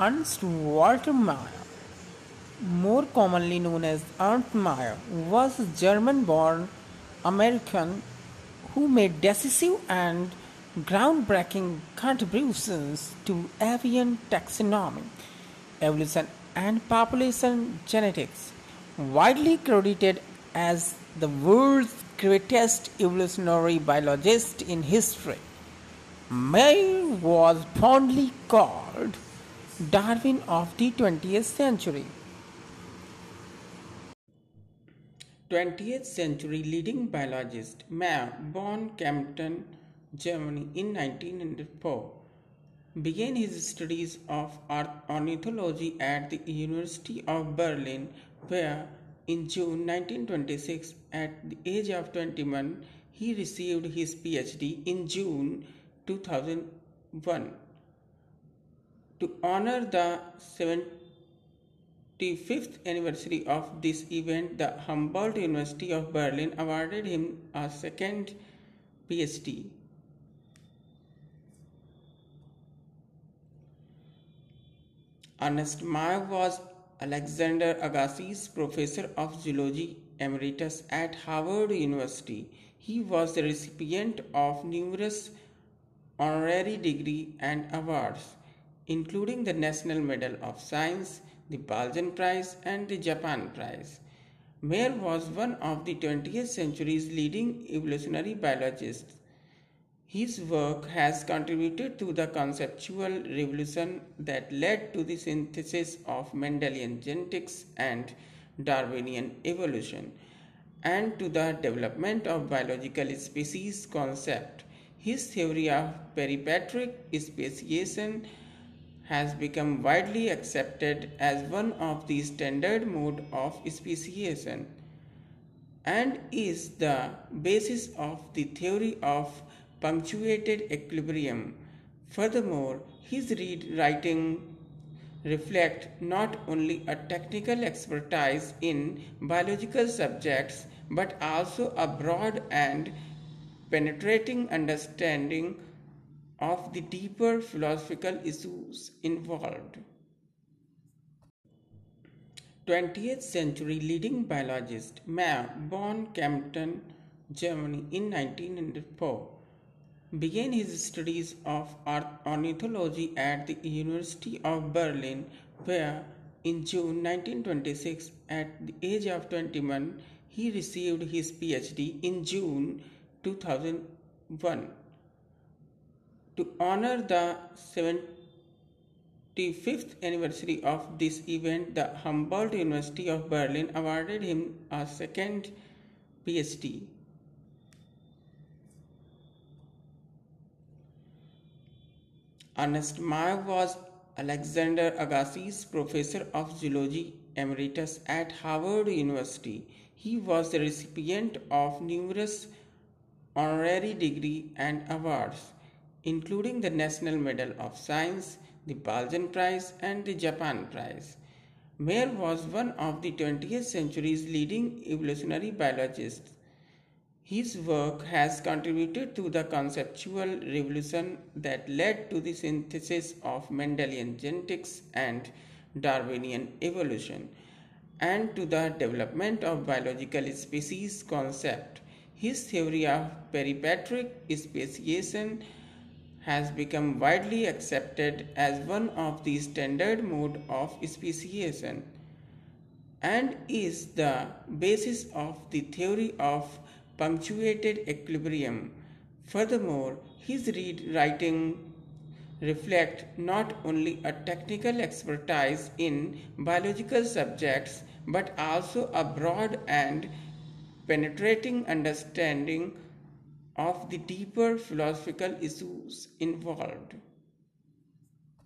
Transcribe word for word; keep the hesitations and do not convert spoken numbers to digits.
Ernst Walter Mayr, more commonly known as Ernst Mayr, was a German-born American who made decisive and groundbreaking contributions to avian taxonomy, evolution and population genetics, widely credited as the world's greatest evolutionary biologist in history. Mayr was fondly called Darwin of the twentieth century. twentieth century leading biologist Mayr, born Kempten, Germany in nineteen oh four, began his studies of ornithology at the University of Berlin, where in June nineteen twenty-six, at the age of twenty-one, he received his PhD in June two thousand one. To honor the seventy-fifth anniversary of this event, the Humboldt University of Berlin awarded him a second PhD. Ernst Mayr was Alexander Agassiz Professor of Zoology Emeritus at Harvard University. He was the recipient of numerous honorary degrees and awards, including the National Medal of Science, the Balzan Prize, and the Japan Prize. Mayr was one of the twentieth century's leading evolutionary biologists. His work has contributed to the conceptual revolution that led to the synthesis of Mendelian genetics and Darwinian evolution, and to the development of biological species concept. His theory of peripatric speciation has become widely accepted as one of the standard mode of speciation and is the basis of the theory of punctuated equilibrium. Furthermore, his writing reflect not only a technical expertise in biological subjects but also a broad and penetrating understanding of the deeper philosophical issues involved. twentieth century leading biologist Mayr, born Kempten, Germany in nineteen oh four, began his studies of ornithology at the University of Berlin, where in June nineteen twenty-six, at the age of twenty-one, he received his PhD in June two thousand one. To honor the seventy-fifth anniversary of this event, the Humboldt University of Berlin awarded him a second PhD. Ernst Mayr was Alexander Agassiz Professor of Zoology Emeritus at Harvard University. He was the recipient of numerous honorary degrees and awards, including the National Medal of Science, the Balzan Prize, and the Japan Prize. Mayr was one of the twentieth century's leading evolutionary biologists. His work has contributed to the conceptual revolution that led to the synthesis of Mendelian genetics and Darwinian evolution, and to the development of biological species concept. His theory of peripatric speciation has become widely accepted as one of the standard mode of speciation and is the basis of the theory of punctuated equilibrium. Furthermore, his writing reflect not only a technical expertise in biological subjects but also a broad and penetrating understanding of the deeper philosophical issues involved.